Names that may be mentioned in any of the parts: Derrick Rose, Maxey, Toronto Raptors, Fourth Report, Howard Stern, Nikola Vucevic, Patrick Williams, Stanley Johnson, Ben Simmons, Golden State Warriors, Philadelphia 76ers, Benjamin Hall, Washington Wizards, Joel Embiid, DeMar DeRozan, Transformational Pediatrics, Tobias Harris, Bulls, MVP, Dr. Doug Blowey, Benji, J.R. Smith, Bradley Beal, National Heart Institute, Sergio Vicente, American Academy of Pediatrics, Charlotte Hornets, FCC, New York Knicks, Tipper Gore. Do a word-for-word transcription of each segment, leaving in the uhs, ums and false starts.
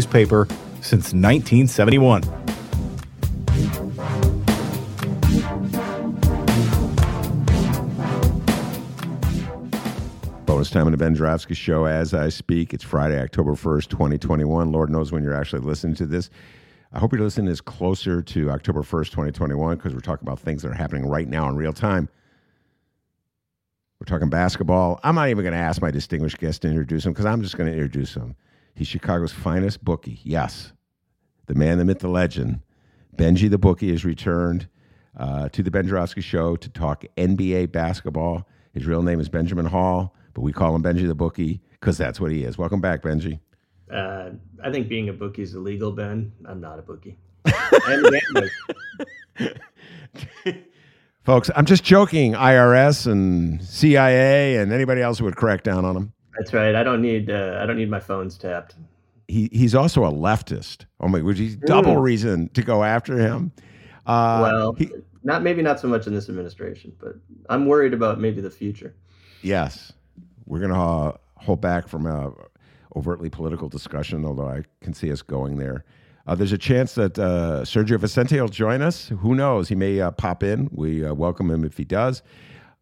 Newspaper since nineteen seventy-one. Bonus time on the Ben Joravsky Show as I speak. It's Friday, October first, twenty twenty-one. Lord knows when you're actually listening to this. I hope you're listening to this closer to October first, twenty twenty-one, because we're talking about things that are happening right now in real time. We're talking basketball. I'm not even going to ask my distinguished guest to introduce him because I'm just going to introduce him. He's Chicago's finest bookie. Yes. The man, the myth, the legend. Benji the Bookie has returned uh, to the Ben Joravsky Show to talk N B A basketball. His real name is Benjamin Hall, but we call him Benji the Bookie because that's what he is. Welcome back, Benji. Uh, I think being a bookie is illegal, Ben. I'm not a bookie. Folks, I'm just joking. I R S and C I A and anybody else who would crack down on him. That's right. I don't need uh, I don't need my phones tapped. He he's also a leftist. Oh my, which is double mm. reason to go after him. Uh, well, he, not maybe not so much in this administration, but I'm worried about maybe the future. Yes, we're gonna uh, hold back from uh, overtly political discussion, although I can see us going there. Uh, there's a chance that uh, Sergio Vicente will join us. Who knows? He may uh, pop in. We uh, welcome him if he does,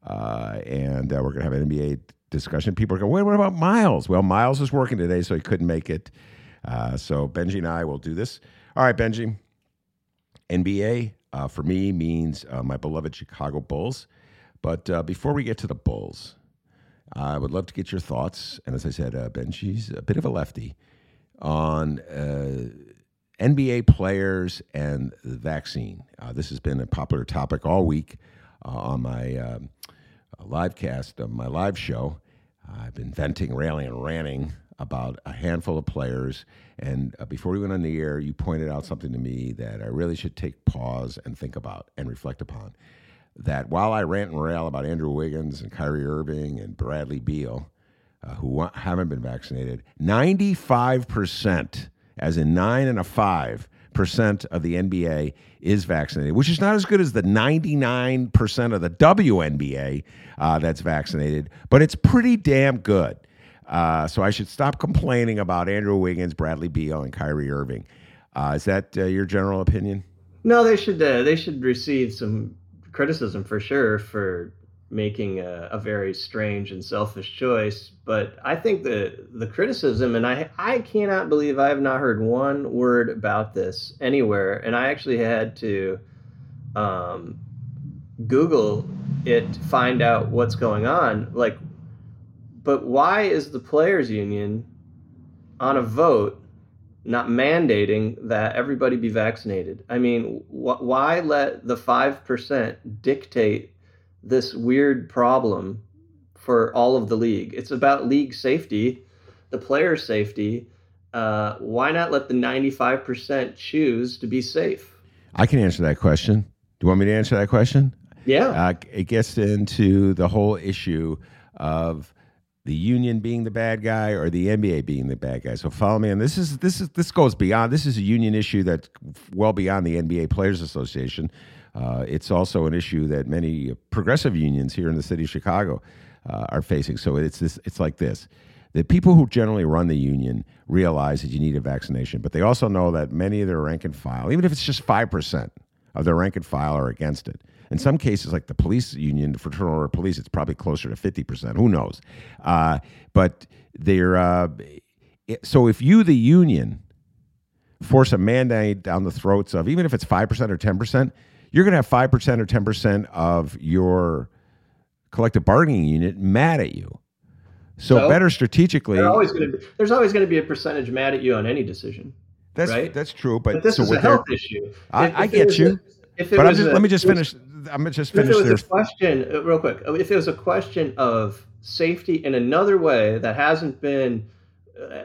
uh, and uh, we're gonna have an N B A. Discussion. People are going, wait, what about Miles? Well, Miles is working today, so he couldn't make it. Uh, so Benji and I will do this. All right, Benji. N B A uh, for me means uh, my beloved Chicago Bulls. But uh, before we get to the Bulls, I would love to get your thoughts. And as I said, uh, Benji's a bit of a lefty on uh, N B A players and the vaccine. Uh, this has been a popular topic all week uh, on my uh, live cast of my live show. I've been venting, railing, and ranting about a handful of players. And uh, before we went on the air, you pointed out something to me that I really should take pause and think about and reflect upon. That while I rant and rail about Andrew Wiggins and Kyrie Irving and Bradley Beal, uh, who wa- haven't been vaccinated, ninety-five percent, as in nine and a five, percent of the N B A is vaccinated, which is not as good as the ninety-nine percent of the W N B A uh, that's vaccinated, but it's pretty damn good. Uh, so I should stop complaining about Andrew Wiggins, Bradley Beal, and Kyrie Irving. Uh, is that uh, your general opinion? No, they should uh, they should receive some criticism for sure for making a, a very strange and selfish choice. But I think the the criticism, and I I cannot believe I have not heard one word about this anywhere. And I actually had to um, Google it to find out what's going on. Like, but why is the players union on a vote not mandating that everybody be vaccinated? I mean, wh- why let the five percent dictate this weird problem for all of the league? It's about league safety, the player safety. Uh, why not let the ninety-five percent choose to be safe? I can answer that question. Do you want me to answer that question? Yeah. Uh, it gets into the whole issue of the union being the bad guy or the N B A being the bad guy. So follow me. And this is this is this goes beyond. This is a union issue that's well beyond the N B A Players Association. Uh, it's also an issue that many progressive unions here in the city of Chicago uh, are facing. So it's this. It's like this. The people who generally run the union realize that you need a vaccination, but they also know that many of their rank and file, even if it's just five percent of their rank and file, are against it. In some cases, like the police union, the Fraternal Order of Police, it's probably closer to fifty percent. Who knows? Uh, but they're uh, so if you, the union, force a mandate down the throats of, even if it's five percent or ten percent, you're going to have five percent or ten percent of your collective bargaining unit mad at you. So, so better strategically, always gonna be, there's always going to be a percentage mad at you on any decision. That's right? That's true, but, but this so is a health their, issue. I, if, I if get you, a, if but I'm just, a, let me just finish. I'm gonna just finish. If it was their, a question, real quick. If it was a question of safety in another way that hasn't been uh,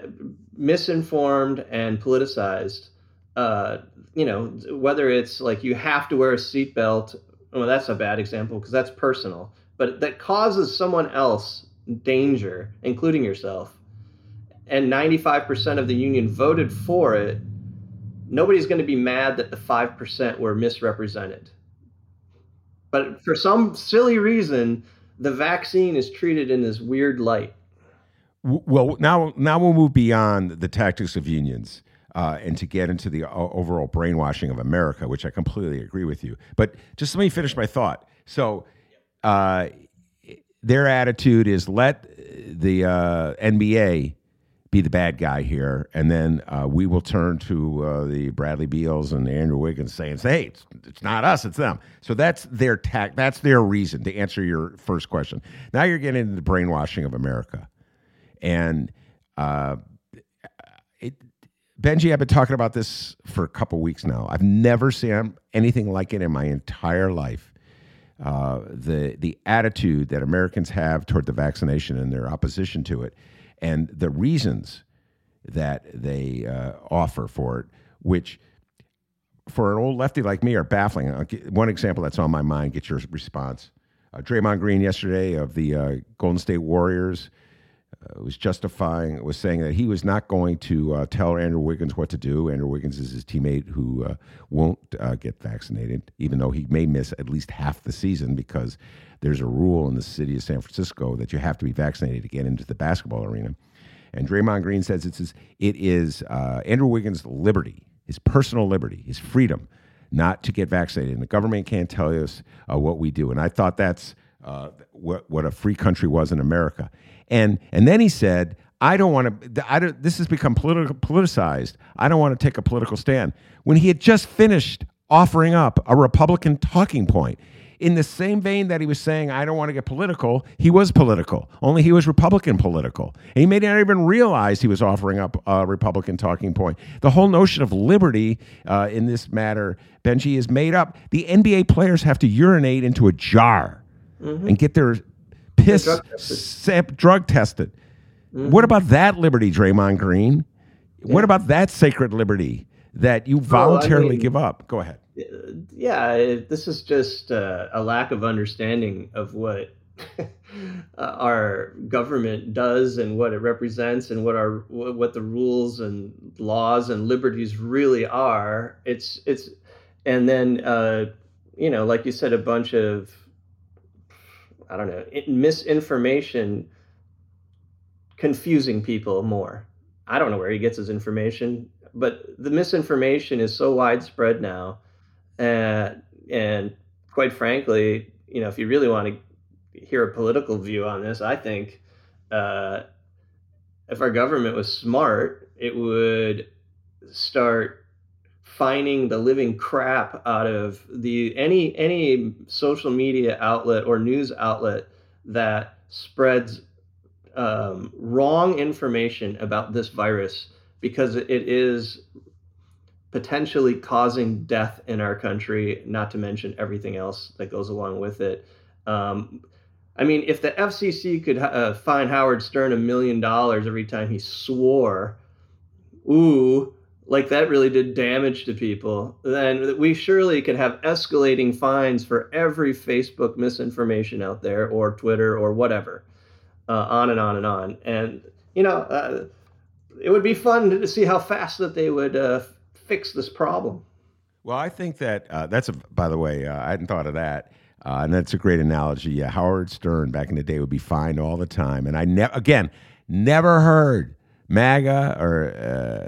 misinformed and politicized, uh, you know, whether it's like you have to wear a seatbelt. Well, that's a bad example because that's personal, but that causes someone else danger, including yourself, and ninety-five percent of the union voted for it, nobody's going to be mad that the five percent were misrepresented. But for some silly reason, the vaccine is treated in this weird light. Well, now now we'll move beyond the tactics of unions uh, and to get into the overall brainwashing of America, which I completely agree with you. But just let me finish my thought. So, uh their attitude is let the uh, N B A be the bad guy here, and then uh, we will turn to uh, the Bradley Beals and the Andrew Wiggins saying, "Hey, it's, it's not us, it's them." So that's their tact. That's their reason to answer your first question. Now you're getting into the brainwashing of America, and uh, it, Benji, I've been talking about this for a couple weeks now. I've never seen anything like it in my entire life. Uh, the the attitude that Americans have toward the vaccination and their opposition to it, and the reasons that they uh, offer for it, which for an old lefty like me are baffling. One example that's on my mind, get your response. Uh, Draymond Green yesterday of the uh, Golden State Warriors uh, was justifying, was saying that he was not going to uh, tell Andrew Wiggins what to do. Andrew Wiggins is his teammate who uh, won't uh, get vaccinated, even though he may miss at least half the season because there's a rule in the city of San Francisco that you have to be vaccinated to get into the basketball arena. And Draymond Green says it's his, it is uh, Andrew Wiggins' liberty, his personal liberty, his freedom not to get vaccinated. And the government can't tell us uh, what we do. And I thought that's uh, what, what a free country was in America. And and then he said, I don't want to, I don't, this has become political, politicized. I don't want to take a political stand. When he had just finished offering up a Republican talking point, in the same vein that he was saying, I don't want to get political, he was political, only he was Republican political. And he may not even realize he was offering up a Republican talking point. The whole notion of liberty uh, in this matter, Benji, is made up. The N B A players have to urinate into a jar mm-hmm. and get their piss drug tested. Sap, drug tested. Mm-hmm. What about that liberty, Draymond Green? Yeah. What about that sacred liberty that you voluntarily oh, I mean, give up? Go ahead. Yeah, it, this is just uh, a lack of understanding of what our government does and what it represents and what our what the rules and laws and liberties really are. It's it's and then uh, you know, like you said, a bunch of I don't know, misinformation confusing people more. I don't know where he gets his information, but the misinformation is so widespread now. Uh, and quite frankly, you know, if you really want to hear a political view on this, I think uh, if our government was smart, it would start fining the living crap out of the any any social media outlet or news outlet that spreads um, wrong information about this virus, because it is potentially causing death in our country, not to mention everything else that goes along with it. Um, I mean, if the F C C could uh, fine Howard Stern a million dollars every time he swore, ooh, like that really did damage to people, then we surely could have escalating fines for every Facebook misinformation out there or Twitter or whatever. uh, on and on and on. And, you know, uh, it would be fun to see how fast that they would uh, fix this problem. Well, I think that uh, that's, a, by the way, uh, I hadn't thought of that. Uh, and that's a great analogy. Yeah, Howard Stern back in the day would be fined all the time. And I never, again, never heard MAGA or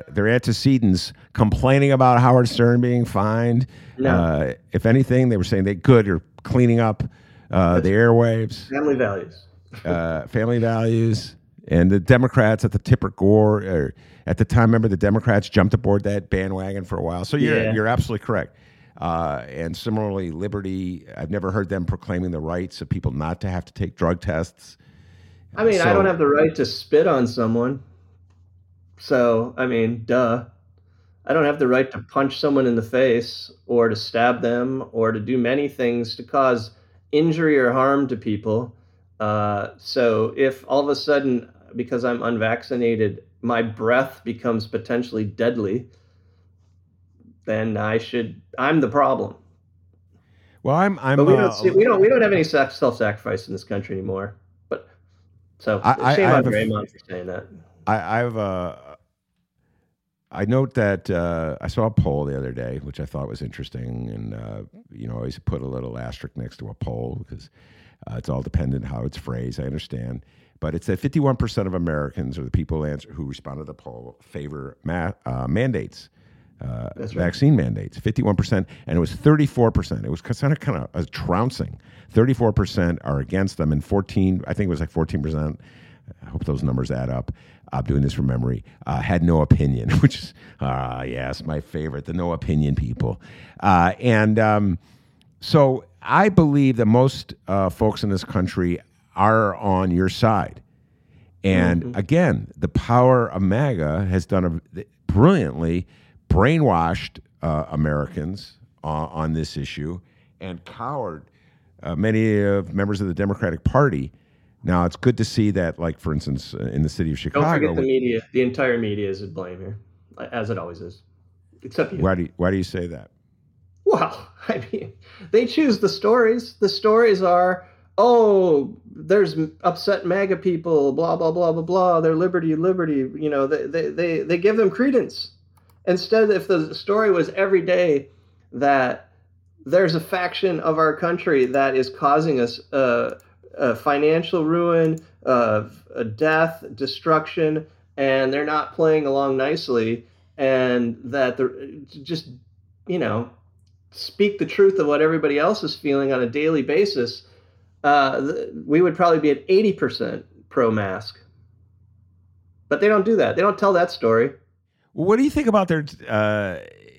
uh, their antecedents complaining about Howard Stern being fined. No. Uh, if anything, they were saying they could or cleaning up uh, the airwaves. Family values. uh, family values. And the Democrats at the Tipper Gore, or at the time, remember the Democrats jumped aboard that bandwagon for a while. So you're, yeah. you're absolutely correct. Uh, and similarly, Liberty, I've never heard them proclaiming the rights of people not to have to take drug tests. I mean, so, I don't have the right to spit on someone. So, I mean, duh. I don't have the right to punch someone in the face or to stab them or to do many things to cause injury or harm to people. Uh, so if all of a sudden, because I'm unvaccinated, my breath becomes potentially deadly, then I should, I'm the problem. Well, I'm, I'm, but we don't, uh, see, we don't, we don't have any self-sacrifice in this country anymore, but so I, shame I, I on Draymond for saying that. I, I've, uh, I note that, uh, I saw a poll the other day, which I thought was interesting. And, uh, you know, I always put a little asterisk next to a poll because uh, it's all dependent how it's phrased. I understand, but it said fifty-one percent of Americans, or the people answer, who responded to the poll, favor ma- uh, mandates. Uh, right. Vaccine mandates, fifty-one percent, and it was thirty-four percent. It was kind of kind of a trouncing. thirty-four percent are against them, and fourteen, I think it was like fourteen percent. I hope those numbers add up. I'm doing this from memory. Uh, had no opinion, which is ah uh, yes, my favorite, the no opinion people. Uh, and um, so I believe that most uh, folks in this country are on your side. And mm-hmm. again, the power of MAGA has done a, brilliantly. brainwashed uh, Americans uh, on this issue and cowered uh, many of uh, members of the Democratic Party. Now, it's good to see that, like, for instance, uh, in the city of Chicago. Don't forget the media. The entire media is at blame here, as it always is, except you. Why do you, why do you say that? Well, I mean, they choose the stories. The stories are, oh, there's upset MAGA people, blah, blah, blah, blah, blah. They're liberty, liberty. You know, they they they, they give them credence. Instead, if the story was every day that there's a faction of our country that is causing us uh, a financial ruin, uh, a death, destruction, and they're not playing along nicely, and that the just, you know, speak the truth of what everybody else is feeling on a daily basis, uh, we would probably be at eighty percent pro-mask. But they don't do that. They don't tell that story. What do you think about their? Uh,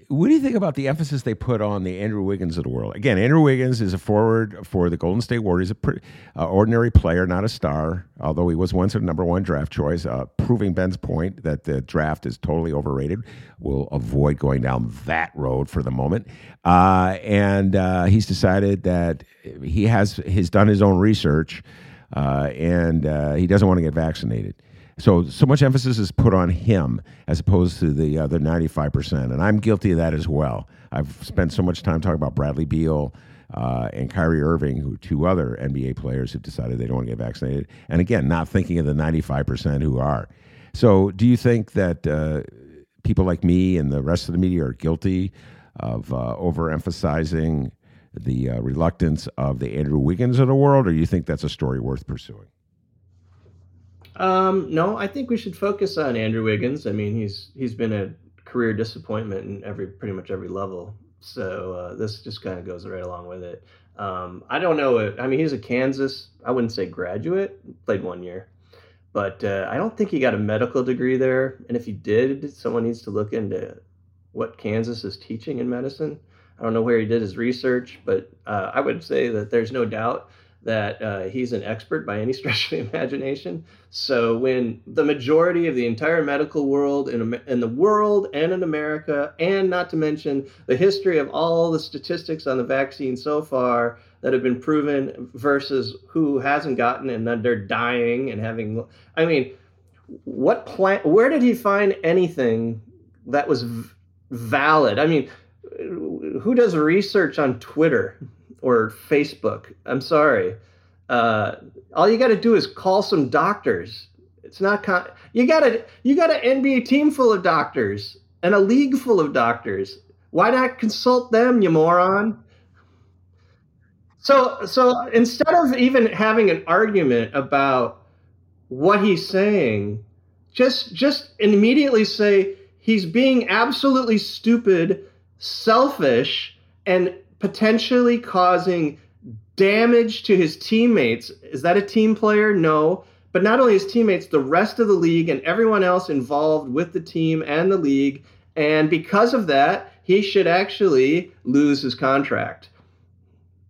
what do you think about the emphasis they put on the Andrew Wiggins of the world? Again, Andrew Wiggins is a forward for the Golden State Warriors, a pretty, uh, ordinary player, not a star, although he was once a number one draft choice, uh, proving Ben's point that the draft is totally overrated. We'll avoid going down that road for the moment. Uh, and uh, he's decided that he has he's done his own research, uh, and uh, he doesn't want to get vaccinated. So, so much emphasis is put on him as opposed to the other ninety-five percent, and I'm guilty of that as well. I've spent so much time talking about Bradley Beal uh, and Kyrie Irving, who two other N B A players who decided they don't want to get vaccinated, and again, not thinking of the ninety-five percent who are. So, do you think that uh, people like me and the rest of the media are guilty of uh, overemphasizing the uh, reluctance of the Andrew Wiggins of the world, or do you think that's a story worth pursuing? Um, no, I think we should focus on Andrew Wiggins. I mean, he's he's been a career disappointment in every pretty much every level. So uh, this just kind of goes right along with it. Um, I don't know. I mean, he's a Kansas, I wouldn't say graduate, played one year. But uh, I don't think he got a medical degree there. And if he did, someone needs to look into what Kansas is teaching in medicine. I don't know where he did his research, but uh, I would say that there's no doubt that uh, he's an expert by any stretch of the imagination. So when the majority of the entire medical world in, in the world and in America, and not to mention the history of all the statistics on the vaccine so far that have been proven versus who hasn't gotten and then they're dying and having, I mean, what plan, where did he find anything that was v- valid? I mean, who does research on Twitter? Or Facebook. I'm sorry. Uh, all you got to do is call some doctors. It's not con- you got to you got an N B A team full of doctors and a league full of doctors. Why not consult them, you moron? So so instead of even having an argument about what he's saying, just just immediately say he's being absolutely stupid, selfish, and potentially causing damage to his teammates. Is that a team player? No. But not only his teammates, the rest of the league and everyone else involved with the team and the league. And because of that, he should actually lose his contract.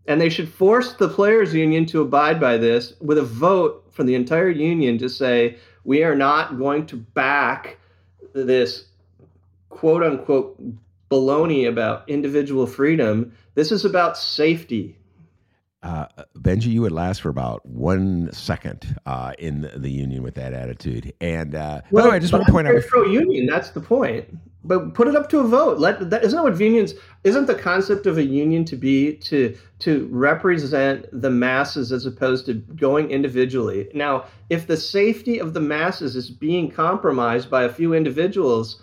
And they should force the players' union to abide by this with a vote from the entire union to say, we are not going to back this quote-unquote baloney about individual freedom. This is about safety. Uh, Benji, you would last for about one second uh, in the, the union with that attitude. And uh, well, by the way, I just want to point out, pro-union, that's the point. But put it up to a vote. Let that, isn't that what unions? Isn't the concept of a union to be to to represent the masses as opposed to going individually? Now, if the safety of the masses is being compromised by a few individuals,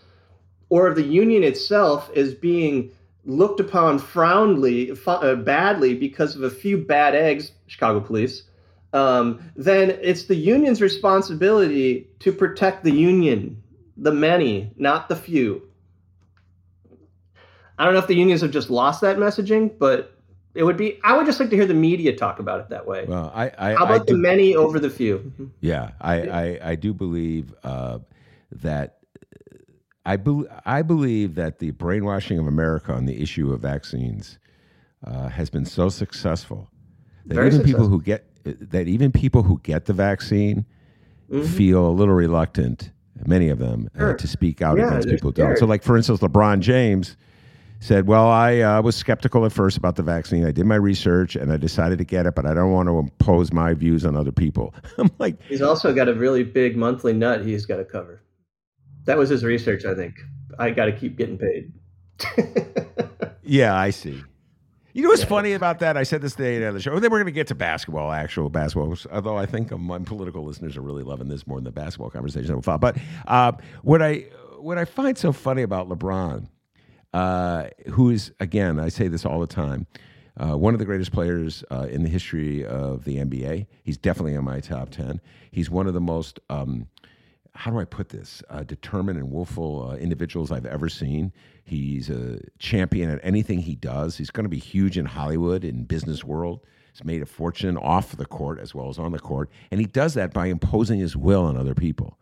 or the union itself is being looked upon frownedly, uh, badly because of a few bad eggs, Chicago police, um, then it's the union's responsibility to protect the union, the many, not the few. I don't know if the unions have just lost that messaging, but it would be, I would just like to hear the media talk about it that way. Well, I, I, How about I do, the many over the few? Yeah, I, I, I do believe uh, that I, be, I believe that the brainwashing of America on the issue of vaccines uh, has been so successful that Very even successful. people who get that even people who get the vaccine mm-hmm. feel a little reluctant, many of them, sure. uh, to speak out yeah, against people who don't. So, like for instance, LeBron James said, "Well, I uh, was skeptical at first about the vaccine. I did my research and I decided to get it, but I don't want to impose my views on other people." I'm like, he's also got a really big monthly nut he's got to cover. That was his research, I think. I got to keep getting paid. Yeah, I see. You know what's yeah. funny about that? I said this today on the show. Then we're going to get to basketball, actual basketball, although I think my political listeners are really loving this more than the basketball conversation. But uh, what I what I find so funny about LeBron, uh, who is, again, I say this all the time, uh, one of the greatest players uh, in the history of the N B A. He's definitely in my top ten. He's one of the most... Um, how do I put this, uh, determined and willful uh, individuals I've ever seen. He's a champion at anything he does. He's going to be huge in Hollywood, in business world. He's made a fortune off the court as well as on the court. And he does that by imposing his will on other people.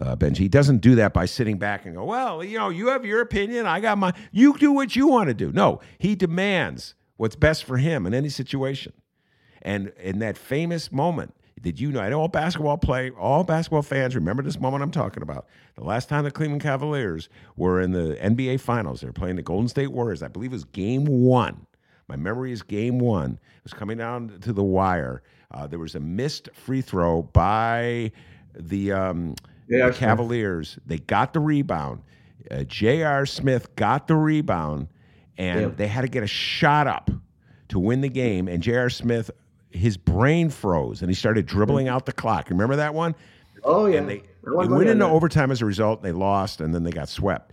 Uh, Benji, he doesn't do that by sitting back and go, well, you know, you have your opinion. I got my, you do what you want to do. No, he demands what's best for him in any situation. And in that famous moment, did you know, I know all basketball play, all basketball fans remember this moment I'm talking about. The last time the Cleveland Cavaliers were in the N B A Finals, they were playing the Golden State Warriors. I believe it was game one. My memory is game one. It was coming down to the wire. Uh, there was a missed free throw by the, um, yeah, the Cavaliers. Smith. They got the rebound. Uh, J R. Smith got the rebound, and yeah. they had to get a shot up to win the game, and J R. Smith... his brain froze, and he started dribbling out the clock. Remember that one? Oh, yeah. And they, they went into overtime as a result, and they lost, and then they got swept.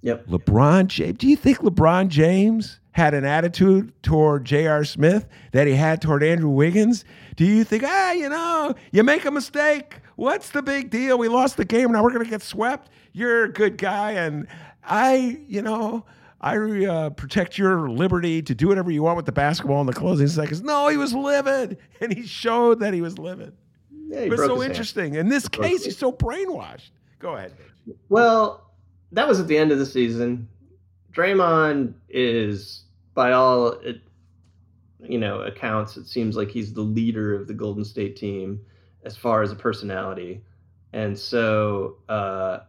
Yep. LeBron James. Do you think LeBron James had an attitude toward J R. Smith that he had toward Andrew Wiggins? Do you think, ah, you know, you make a mistake. What's the big deal? We lost the game. Now we're going to get swept. You're a good guy, and I, you know... I uh, protect your liberty to do whatever you want with the basketball in the closing seconds. No, he was livid, and he showed that he was livid. Yeah, he it was so interesting. Hand. In this he case, he's so brainwashed. Go ahead. Well, that was at the end of the season. Draymond is, by all it, you know, accounts, it seems like he's the leader of the Golden State team as far as a personality. And so uh,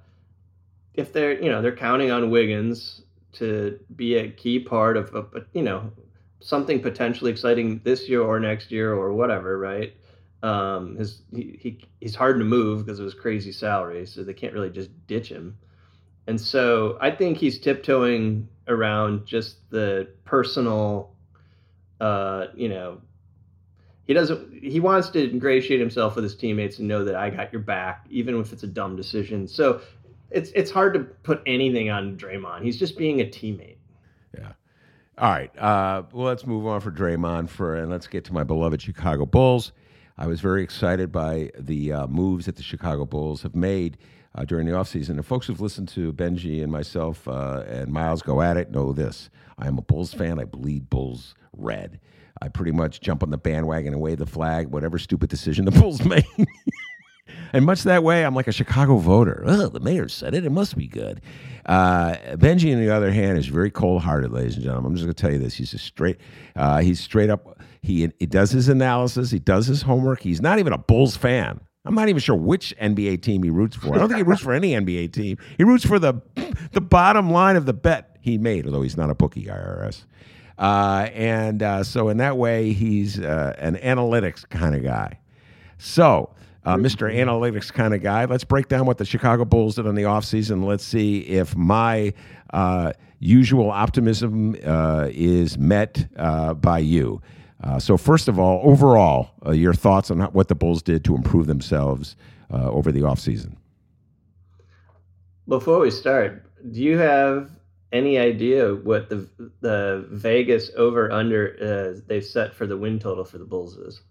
if they're, you know, they're counting on Wiggins to be a key part of, a, you know, something potentially exciting this year or next year or whatever, right? Um, his he, he he's hard to move because of his crazy salary, so they can't really just ditch him. And so I think he's tiptoeing around just the personal, uh, you know, He doesn't. He wants to ingratiate himself with his teammates and know that I got your back, even if it's a dumb decision. So it's it's hard to put anything on Draymond. He's just being a teammate. Yeah. All right. Uh, well, let's move on for Draymond for, and let's get to my beloved Chicago Bulls. I was very excited by the uh, moves that the Chicago Bulls have made uh, during the offseason. And folks who've listened to Benji and myself uh, and Miles go at it know this. I am a Bulls fan. I bleed Bulls red. I pretty much jump on the bandwagon and wave the flag, whatever stupid decision the Bulls make. And much that way, I'm like a Chicago voter. Oh, the mayor said it. It must be good. Uh, Benji, on the other hand, is very cold-hearted, ladies and gentlemen. I'm just going to tell you this. He's a straight. Uh, he's straight up. He, he does his analysis. He does his homework. He's not even a Bulls fan. I'm not even sure which N B A team he roots for. I don't think he roots for any N B A team. He roots for the the bottom line of the bet he made, although he's not a bookie, I R S. Uh, and uh, so in that way, he's uh, an analytics kind of guy. So... Uh, Mister Analytics kind of guy. Let's break down what the Chicago Bulls did in the offseason. Let's see if my uh, usual optimism uh, is met uh, by you. Uh, so first of all, overall, uh, your thoughts on what the Bulls did to improve themselves uh, over the offseason. Before we start, do you have any idea what the the Vegas over-under uh, they've set for the win total for the Bulls is?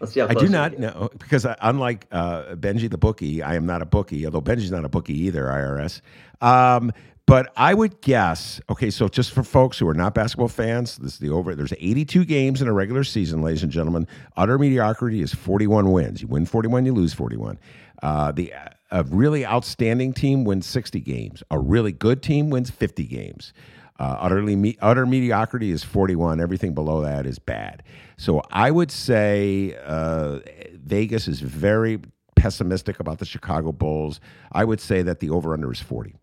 Let's see how I do not know, because I, unlike uh, Benji the bookie, I am not a bookie, although Benji's not a bookie either, I R S. Um, but I would guess, okay, so just for folks who are not basketball fans, this is the over. There's eighty-two games in a regular season, ladies and gentlemen. Utter mediocrity is forty-one wins. You win forty-one, you lose forty-one. Uh, the a really outstanding team wins sixty games. A really good team wins fifty games. Uh, utterly me- utter mediocrity is forty-one. Everything below that is bad. So I would say uh, Vegas is very pessimistic about the Chicago Bulls. I would say that the over-under is forty.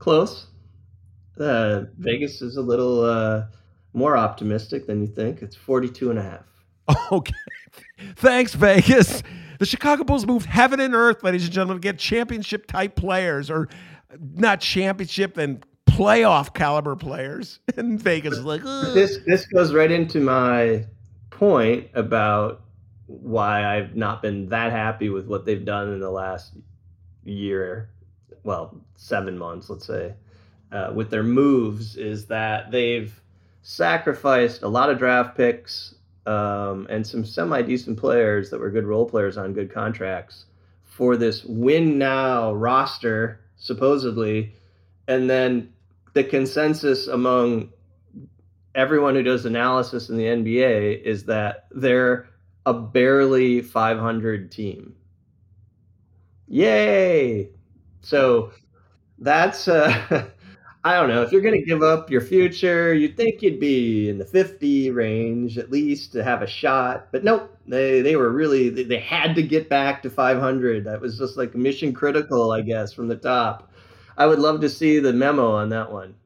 Close. Uh, Vegas is a little uh, more optimistic than you think. It's forty-two and a half. Okay. Thanks, Vegas. The Chicago Bulls moved heaven and earth, ladies and gentlemen, to get championship-type players, or not championship and playoff caliber players, and Vegas is like, ugh. This this goes right into my point about why I've not been that happy with what they've done in the last year, well, seven months, let's say, uh, with their moves, is that they've sacrificed a lot of draft picks um, and some semi-decent players that were good role players on good contracts for this win-now roster, supposedly, and then the consensus among everyone who does analysis in the N B A is that they're a barely five hundred team. Yay! So that's, uh, I don't know, if you're going to give up your future, you'd think you'd be in the fifty range at least to have a shot. But nope, they, they were really, they, they had to get back to five hundred. That was just like mission critical, I guess, from the top. I would love to see the memo on that one.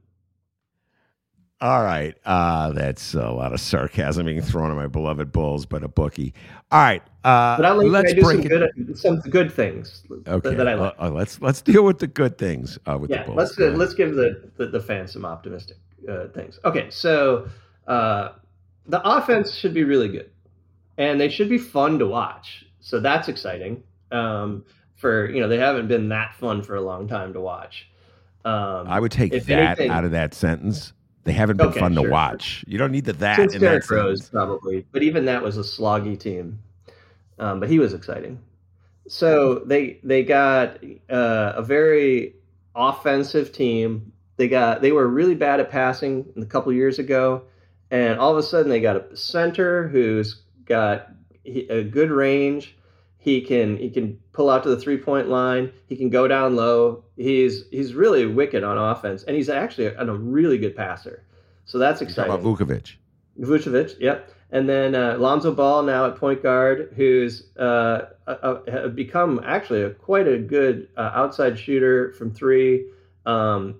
All right. Uh, that's a lot of sarcasm being thrown at my beloved Bulls, but a bookie. All right. Uh, but I like let's to do break some, it. Good, some good things. Okay. That I like. uh, let's let's deal with the good things uh, with yeah, the Bulls. Let's, uh, let's give the, the, the fans some optimistic uh, things. Okay, so uh, the offense should be really good, and they should be fun to watch. So that's exciting. Um, for you know, they haven't been that fun for a long time to watch. Um, I would take that anything, out of that sentence. They haven't been okay, fun sure. to watch. You don't need the that. Since in Derrick Rose, sense. Probably. But even that was a sloggy team. Um, but he was exciting. So they they got uh, a very offensive team. They got they were really bad at passing a couple years ago. And all of a sudden they got a center who's got a good range. He can he can pull out to the three-point line. He can go down low. He's he's really wicked on offense, and he's actually a, a really good passer. So that's exciting. How about Vucevic? Vucevic, yep. And then uh, Lonzo Ball now at point guard, who's uh, a, a, become actually a, quite a good uh, outside shooter from three. Um,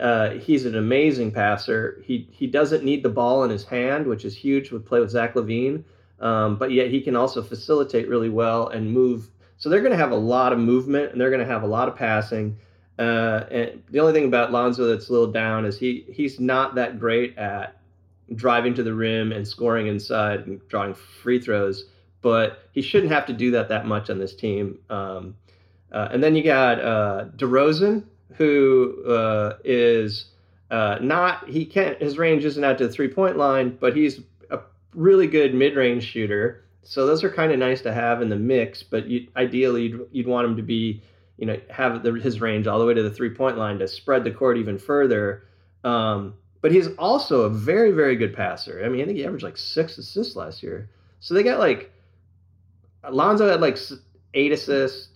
uh, he's an amazing passer. He he doesn't need the ball in his hand, which is huge with play with Zach LaVine. Um, but yet he can also facilitate really well and move. So they're going to have a lot of movement, and they're going to have a lot of passing. Uh, and the only thing about Lonzo that's a little down is he he's not that great at driving to the rim and scoring inside and drawing free throws, but he shouldn't have to do that that much on this team. Um, uh, and then you got uh, DeRozan, who uh, is uh, not, he can't, his range isn't at the three point line, but he's a really good mid range shooter. So those are kind of nice to have in the mix, but you, ideally you'd, you'd want him to be, you know, have the, his range all the way to the three point line to spread the court even further. Um, But he's also a very, very good passer. I mean, I think he averaged like six assists last year. So they got like, Lonzo had like eight assists.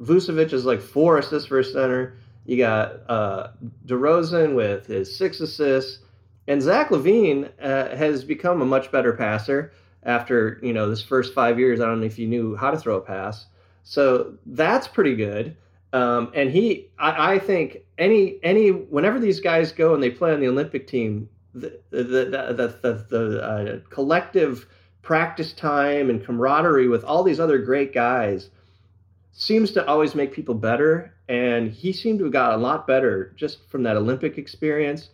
Vucevic is like four assists for a center. You got uh, DeRozan with his six assists. And Zach LaVine uh, has become a much better passer after, you know, this first five years. I don't know if you knew how to throw a pass. So that's pretty good. Um, and he, I, I think any, any, whenever these guys go and they play on the Olympic team, the, the, the, the, the uh, collective practice time and camaraderie with all these other great guys seems to always make people better. And he seemed to have got a lot better just from that Olympic experience.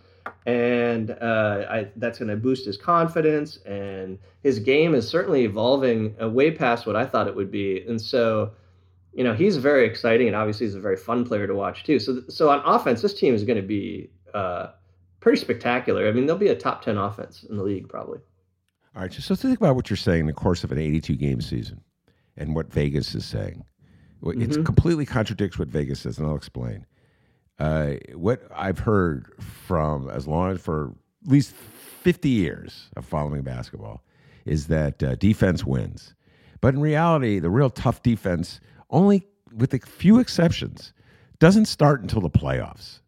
And uh, I, that's going to boost his confidence, and his game is certainly evolving way past what I thought it would be. And so, you know, he's very exciting, and obviously he's a very fun player to watch too. So, so on offense, this team is going to be uh, pretty spectacular. I mean, they'll be a top ten offense in the league probably. All right, so think about what you're saying in the course of an eighty-two game season and what Vegas is saying. It mm-hmm. completely contradicts what Vegas says, and I'll explain. Uh, what I've heard from as long as for at least fifty years of following basketball is that uh, defense wins. But in reality, the real tough defense, only with a few exceptions, doesn't start until the playoffs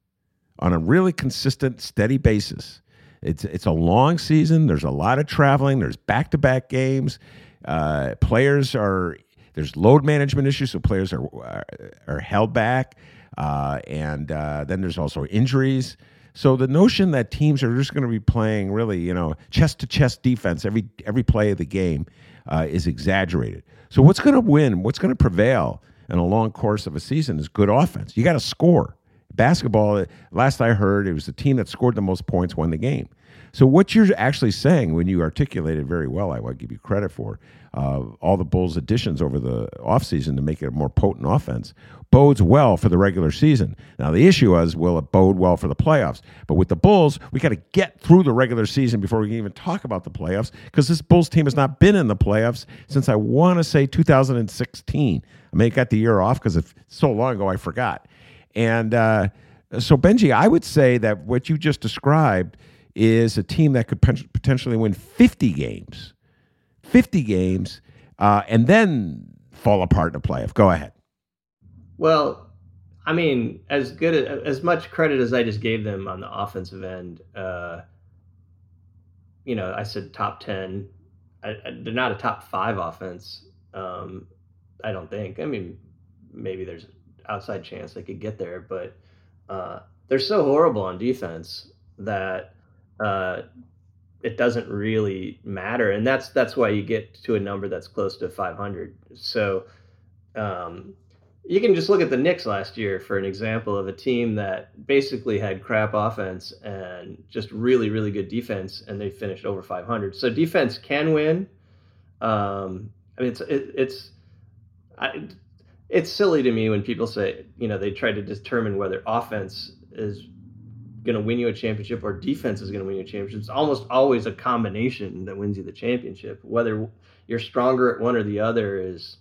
on a really consistent, steady basis. It's it's a long season. There's a lot of traveling. There's back-to-back games. Uh, players are there's load management issues, so players are are, are held back, uh, and uh, then there's also injuries. So the notion that teams are just going to be playing really, you know, chest-to-chest defense every every play of the game uh, is exaggerated. So what's going to win, what's going to prevail in a long course of a season is good offense. You got to score. Basketball, last I heard, it was the team that scored the most points won the game. So what you're actually saying, when you articulated very well, I want to give you credit for, uh, all the Bulls' additions over the offseason to make it a more potent offense, bodes well for the regular season. Now, the issue is, will it bode well for the playoffs? But with the Bulls, we got to get through the regular season before we can even talk about the playoffs, because this Bulls team has not been in the playoffs since, I want to say, two thousand sixteen. I mean, it got the year off because it's so long ago I forgot. And uh, so, Benji, I would say that what you just described is a team that could potentially win fifty games, fifty games, uh, and then fall apart in the playoff. Go ahead. Well, I mean, as good as much credit as I just gave them on the offensive end, uh, you know, I said top ten. I, I, they're not a top five offense, um, I don't think. I mean, maybe there's an outside chance they could get there, but uh, they're so horrible on defense that Uh, it doesn't really matter, and that's that's why you get to a number that's close to five hundred. So um, you can just look at the Knicks last year for an example of a team that basically had crap offense and just really, really good defense, and they finished over five hundred. So defense can win. Um, I mean, it's it, it's I, it's silly to me when people say, you know, they try to determine whether offense is going to win you a championship or defense is going to win you a championship. It's almost always a combination that wins you the championship. Whether you're stronger at one or the other is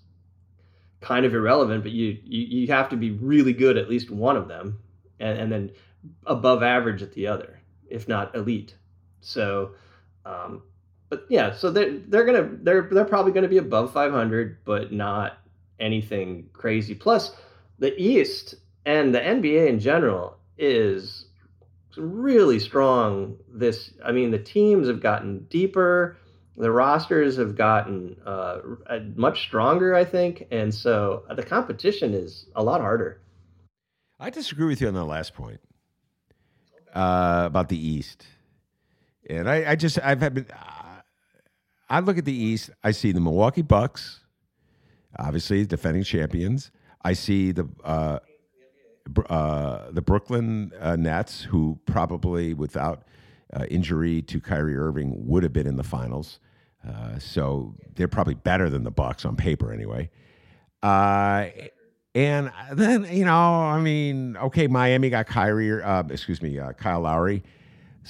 kind of irrelevant, but you you, you have to be really good at least one of them, and, and then above average at the other, if not elite. So, um, but yeah, so they're they're gonna they're they're probably going to be above five hundred, but not anything crazy. Plus, the East and the N B A in general is really strong. This, I mean, the teams have gotten deeper, the rosters have gotten uh, much stronger, I think, and so the competition is a lot harder. I disagree with you on that last point uh, about the East, and I, I just I've had been. Uh, I look at the East. I see the Milwaukee Bucks, obviously defending champions. I see the. Uh, Uh, the Brooklyn uh, Nets, who probably without uh, injury to Kyrie Irving would have been in the finals. Uh, so they're probably better than the Bucks on paper anyway. Uh, and then, you know, I mean, okay, Miami got Kyrie, uh, excuse me, uh, Kyle Lowry.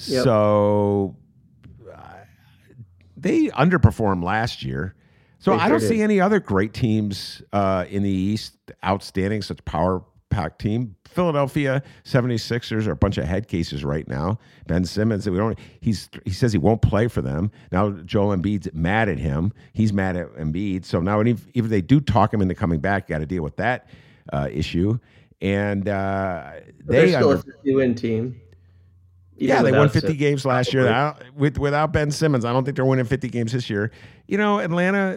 Yep. So uh, they underperformed last year. So they I don't did. see any other great teams uh, in the East, outstanding, such power-packed team. Philadelphia seventy-sixers are a bunch of head cases right now. Ben Simmons, we don't. He's he says he won't play for them. Now Joel Embiid's mad at him. He's mad at Embiid. So now if, if they do talk him into coming back, got to deal with that uh, issue. And uh, they they're still under, a fifty-win team. Even yeah, they won fifty it. games last year. I don't, with without Ben Simmons, I don't think they're winning fifty games this year. You know, Atlanta,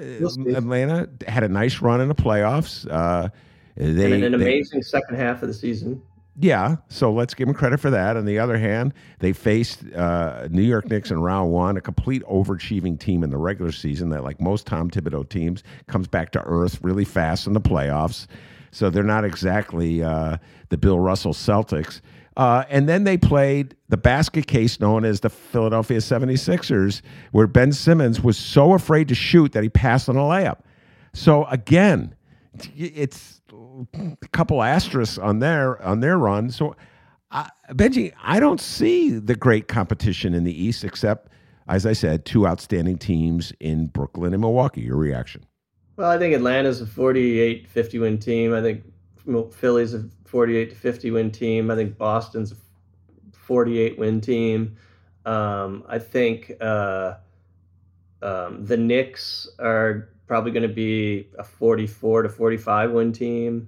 Atlanta had a nice run in the playoffs. Uh, they and an they, amazing second half of the season. Yeah, so let's give them credit for that. On the other hand, they faced uh, New York Knicks in round one, a complete overachieving team in the regular season that, like most Tom Thibodeau teams, comes back to earth really fast in the playoffs. So they're not exactly uh, the Bill Russell Celtics. Uh, and then they played the basket case known as the Philadelphia seventy-sixers, where Ben Simmons was so afraid to shoot that he passed on a layup. So again, it's a couple asterisks on their on their run. So uh, Benji, I don't see the great competition in the East except, as I said, two outstanding teams in Brooklyn and Milwaukee. Your reaction? Well, I think Atlanta's a forty-eight fifty win team. I think Philly's a forty-eight to fifty win team. I think Boston's a forty-eight win team. Um, I think uh, um, the Knicks are probably going to be a forty-four to forty-five win team.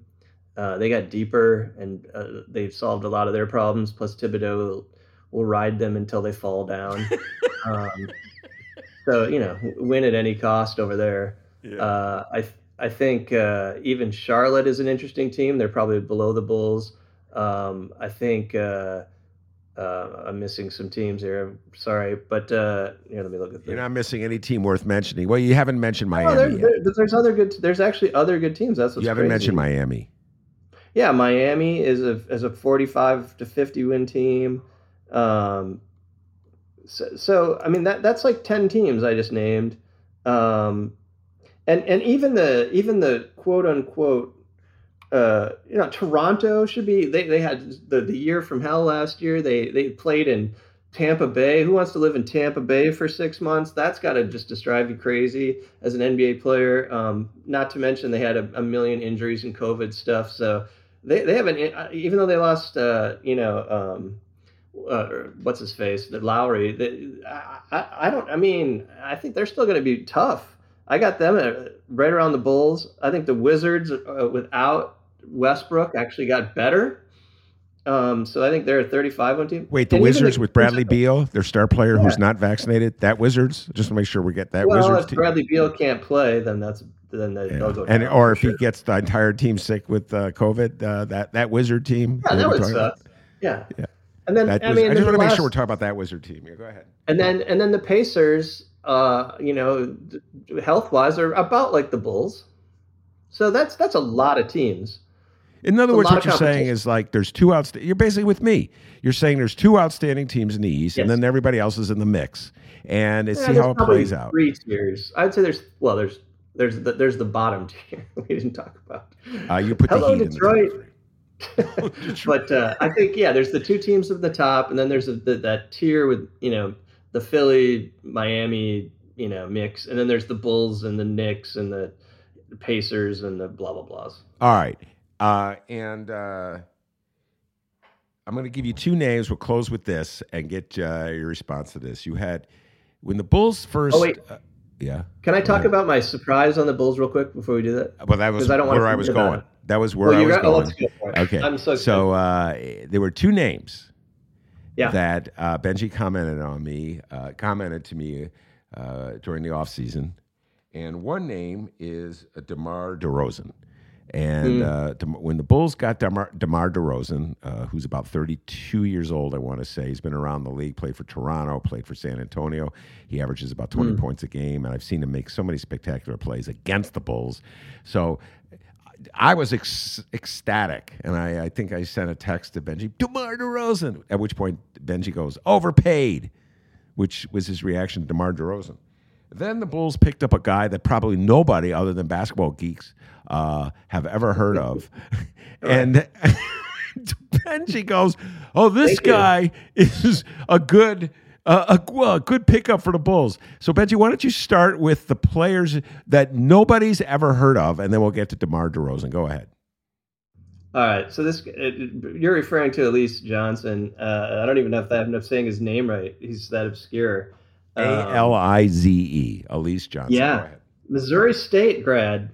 Uh, they got deeper and uh, they've solved a lot of their problems. Plus Thibodeau will, will ride them until they fall down. um, so, you know, win at any cost over there. Yeah. Uh, I th- I think uh, even Charlotte is an interesting team. They're probably below the Bulls. Um, I think uh, uh, I'm missing some teams here. I'm sorry, but uh, here, let me look at this. You're not missing any team worth mentioning. Well, you haven't mentioned Miami. No, there, yet. There, there's other good. There's actually other good teams. That's what's you haven't crazy. mentioned Miami. Yeah, Miami is a is a forty-five to fifty win team. Um, so, so I mean that that's like ten teams I just named. Um, And and even the even the quote unquote uh, you know Toronto should be they, they had the, the year from hell last year. They they played in Tampa Bay. Who wants to live in Tampa Bay for six months? That's got to just drive you crazy as an N B A player. Um, not to mention they had a, a million injuries and COVID stuff. So they they haven't even though they lost uh, you know um, uh, what's his face the Lowry. They, I I don't I mean I think they're still going to be tough. I got them right around the Bulls. I think the Wizards uh, without Westbrook actually got better. Um, so I think they're a thirty-five win team. Wait, the and Wizards the, with Bradley Beal, their star player yeah. who's not vaccinated, that Wizards? Just to make sure we get that well, Wizards Well, if team. Bradley Beal can't play, then that's then they, yeah. they'll go down. And, or if sure. he gets the entire team sick with uh, COVID, uh, that, that Wizard team. Yeah, that would suck. Yeah. yeah. And then, that I mean, I just want to make last... sure we're talking about that Wizard team. Yeah, go ahead. And then, and then the Pacers... Uh, you know, health-wise, are about like the Bulls. So that's that's a lot of teams. In other words, what you're saying is like there's two outstanding. You're basically with me. You're saying there's two outstanding teams in the East, yes. and then everybody else is in the mix, and it's yeah, see how it plays out. Three tiers. I'd say there's well, there's there's the, there's the bottom tier we didn't talk about. Uh, you put Hello, the Heat Detroit. In the oh, Detroit. But uh, I think yeah, there's the two teams at the top, and then there's a, the, that tier with you know. The Philly, Miami, you know, mix. And then there's the Bulls and the Knicks and the, the Pacers and the blah, blah, blahs. All right. Uh, and uh, I'm going to give you two names. We'll close with this and get uh, your response to this. You had, when the Bulls first... Oh, wait. Uh, yeah. Can I talk about my surprise on the Bulls real quick before we do that? Well, that was I don't where I was going. It. That was where well, I was got, going. Oh, let's go for it. Okay. I'm so excited. So uh, there were two names. Yeah. That uh, Benji commented on me, uh, commented to me uh, during the offseason. And one name is DeMar DeRozan. And mm. uh, De- when the Bulls got DeMar, DeMar DeRozan, uh, who's about thirty-two years old, I want to say, he's been around the league, played for Toronto, played for San Antonio. He averages about twenty mm. points a game. And I've seen him make so many spectacular plays against the Bulls. So... I was ec- ecstatic, and I, I think I sent a text to Benji, DeMar DeRozan, at which point Benji goes, overpaid. which was his reaction to DeMar DeRozan. Then the Bulls picked up a guy that probably nobody other than basketball geeks uh, have ever heard of. And Benji goes, oh, this Thank guy you. is a good uh, a, well, a good pickup for the Bulls. So, Benji, why don't you start with the players that nobody's ever heard of, and then we'll get to DeMar DeRozan. Go ahead. All right, so this you're referring to Alizé Johnson. Uh, I don't even know if I have enough saying his name right. He's that obscure. A L I Z E, Alizé Johnson. Yeah, Missouri State grad,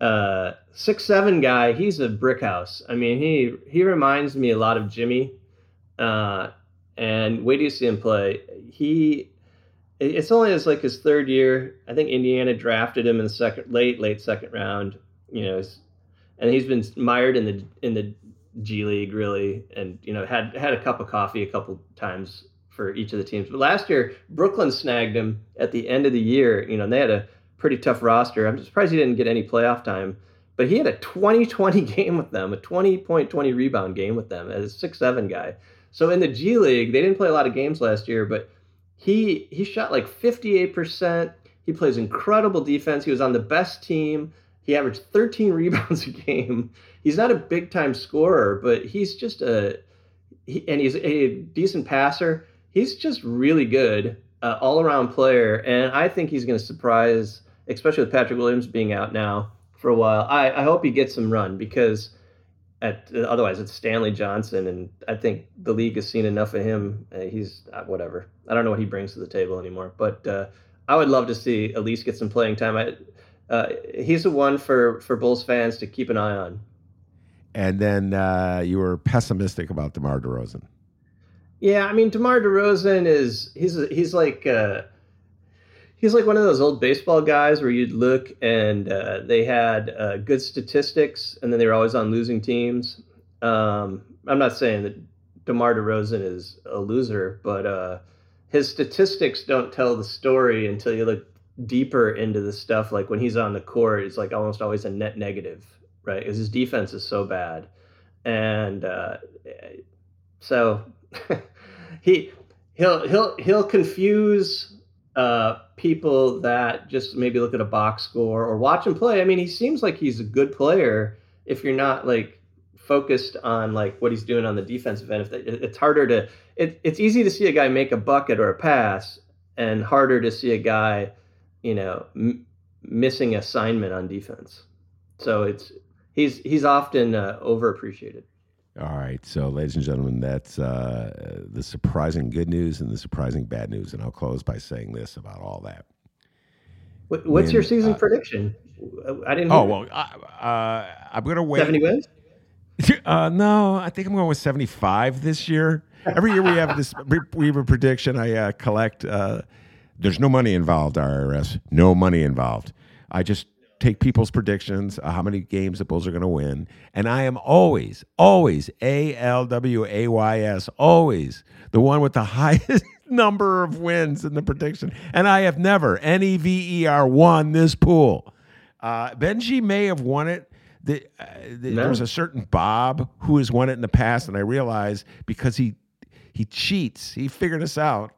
uh, six seven guy. He's a brick house. I mean, he he reminds me a lot of Jimmy. Uh, and wait till you see him play. He, it's only his like his third year. I think Indiana drafted him in the second late late second round. You know, and he's been mired in the in the G League really, and you know had had a cup of coffee a couple times for each of the teams. But last year, Brooklyn snagged him at the end of the year, you know, and they had a pretty tough roster. I'm surprised he didn't get any playoff time. But he had a twenty twenty game with them, a twenty point twenty rebound game with them as a six seven guy. So in the G League, they didn't play a lot of games last year, but he he shot like fifty-eight percent. He plays incredible defense. He was on the best team. He averaged thirteen rebounds a game. He's not a big-time scorer, but he's just a he, – and he's a decent passer. He's just really good, uh, all-around player, and I think he's going to surprise, especially with Patrick Williams being out now for a while. I, I hope he gets some run because at, uh, otherwise it's Stanley Johnson, and I think the league has seen enough of him. Uh, he's uh, whatever. I don't know what he brings to the table anymore, but uh, I would love to see Elise get some playing time. I, uh, he's the one for, for Bulls fans to keep an eye on. And then uh, you were pessimistic about DeMar DeRozan. Yeah, I mean, DeMar DeRozan is he's he's like uh, he's like one of those old baseball guys where you'd look and uh, they had uh, good statistics and then they were always on losing teams. Um, I'm not saying that DeMar DeRozan is a loser, but uh, his statistics don't tell the story until you look deeper into the stuff. Like when he's on the court, it's like almost always a net negative, right? Because his defense is so bad, and uh, so. He he'll he'll he'll confuse uh, people that just maybe look at a box score or watch him play. I mean, he seems like he's a good player if you're not like focused on like what he's doing on the defensive end. If they, it's harder to it, it's easy to see a guy make a bucket or a pass, and harder to see a guy, you know, m- missing assignment on defense. So it's he's he's often uh, overappreciated. All right, so ladies and gentlemen, that's uh, the surprising good news and the surprising bad news, and I'll close by saying this about all that. What, what's when, your season uh, prediction? I didn't. Oh well, uh, uh, I'm gonna wait. Seventy wins? Uh, no, I think I'm going with seventy-five this year. Every year we have this. We have a prediction. I uh, collect. Uh, there's no money involved, I R S. No money involved. I just. Take people's predictions, uh, how many games the Bulls are going to win. And I am always, always, A L W A Y S, always the one with the highest number of wins in the prediction. And I have never, N E V E R, won this pool. Uh, Benji may have won it. The, uh, the, no. There's a certain Bob who has won it in the past, and I realize because he he cheats, he figured us out.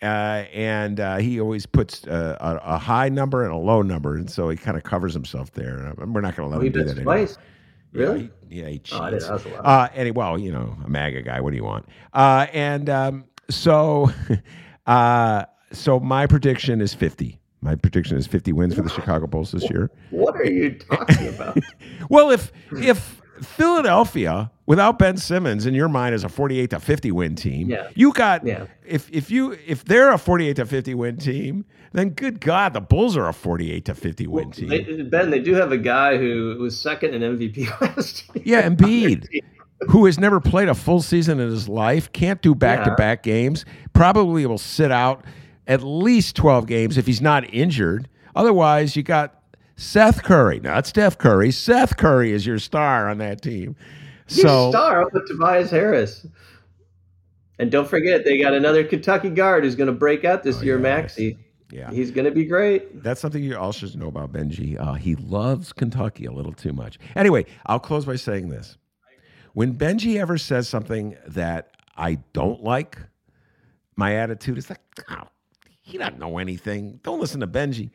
Uh, and uh, he always puts uh, a, a high number and a low number, and so he kind of covers himself there. We're not going to let oh, him do that twice. Anymore. Really? Yeah, he, yeah, he cheats. Oh, that was a lot. Uh, and he, well, you know, a MAGA guy. What do you want? Uh, and um, so, uh, so my prediction is fifty. My prediction is fifty wins for the Chicago Bulls this year. What are you talking about? Well, if if. Philadelphia without Ben Simmons in your mind is a forty-eight to fifty win team. Yeah. You got yeah. if if you if they're a forty-eight to fifty win team, then good God, the Bulls are a forty-eight to fifty win well, team. They, Ben, they do have a guy who was second in M V P last year. Yeah, Embiid, who has never played a full season in his life, can't do back-to-back yeah. games, probably will sit out at least twelve games if he's not injured. Otherwise, you got Seth Curry, not Steph Curry. Seth Curry is your star on that team. Your so, star with Tobias Harris. And don't forget, they got another Kentucky guard who's going to break out this oh, year, yeah, Maxey. Yeah. He's going to be great. That's something you all should know about Benji. Uh, he loves Kentucky a little too much. Anyway, I'll close by saying this. When Benji ever says something that I don't like, my attitude is like, oh, he doesn't know anything. Don't listen to Benji.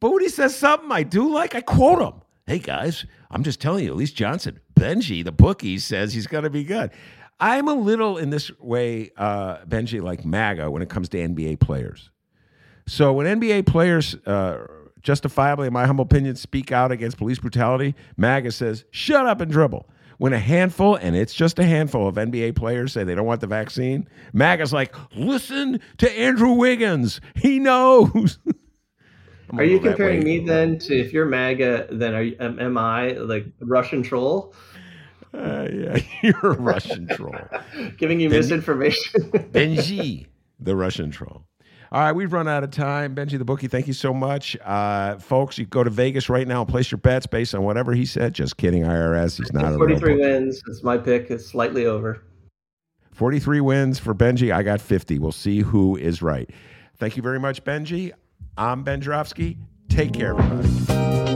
But when he says something I do like, I quote him. Hey, guys, I'm just telling you, at least Johnson, Benji, the bookie, says he's going to be good. I'm a little, in this way, uh, Benji, like MAGA when it comes to N B A players. So when N B A players, uh, justifiably, in my humble opinion, speak out against police brutality, MAGA says, shut up and dribble. When a handful, and it's just a handful, of N B A players say they don't want the vaccine, MAGA's like, listen to Andrew Wiggins. He knows. Are you comparing me then to, if you're MAGA, then are you, um, am I like Russian troll? Uh, yeah, you're a Russian troll. Giving you Benji, misinformation. Benji, the Russian troll. All right, we've run out of time. Benji the Bookie, thank you so much. Uh, folks, you go to Vegas right now and place your bets based on whatever he said. Just kidding, I R S. He's not a real forty-three wins. It's my pick. It's slightly over. forty-three wins for Benji. I got fifty. We'll see who is right. Thank you very much, Benji. I'm Ben Joravsky. Take care, everybody.